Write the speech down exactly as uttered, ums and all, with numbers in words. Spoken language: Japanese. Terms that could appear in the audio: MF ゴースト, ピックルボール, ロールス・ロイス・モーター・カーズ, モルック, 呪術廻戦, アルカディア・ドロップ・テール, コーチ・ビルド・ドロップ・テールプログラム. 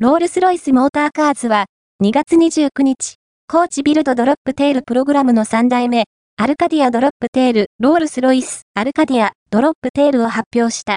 ロールス・ロイス・モーター・カーズは、にがつにじゅうくにち、コーチ・ビルド・ドロップ・テールプログラムのさんだいめ、アルカディア・ドロップ・テール、ロールス・ロイス、アルカディア・ドロップ・テールを発表した。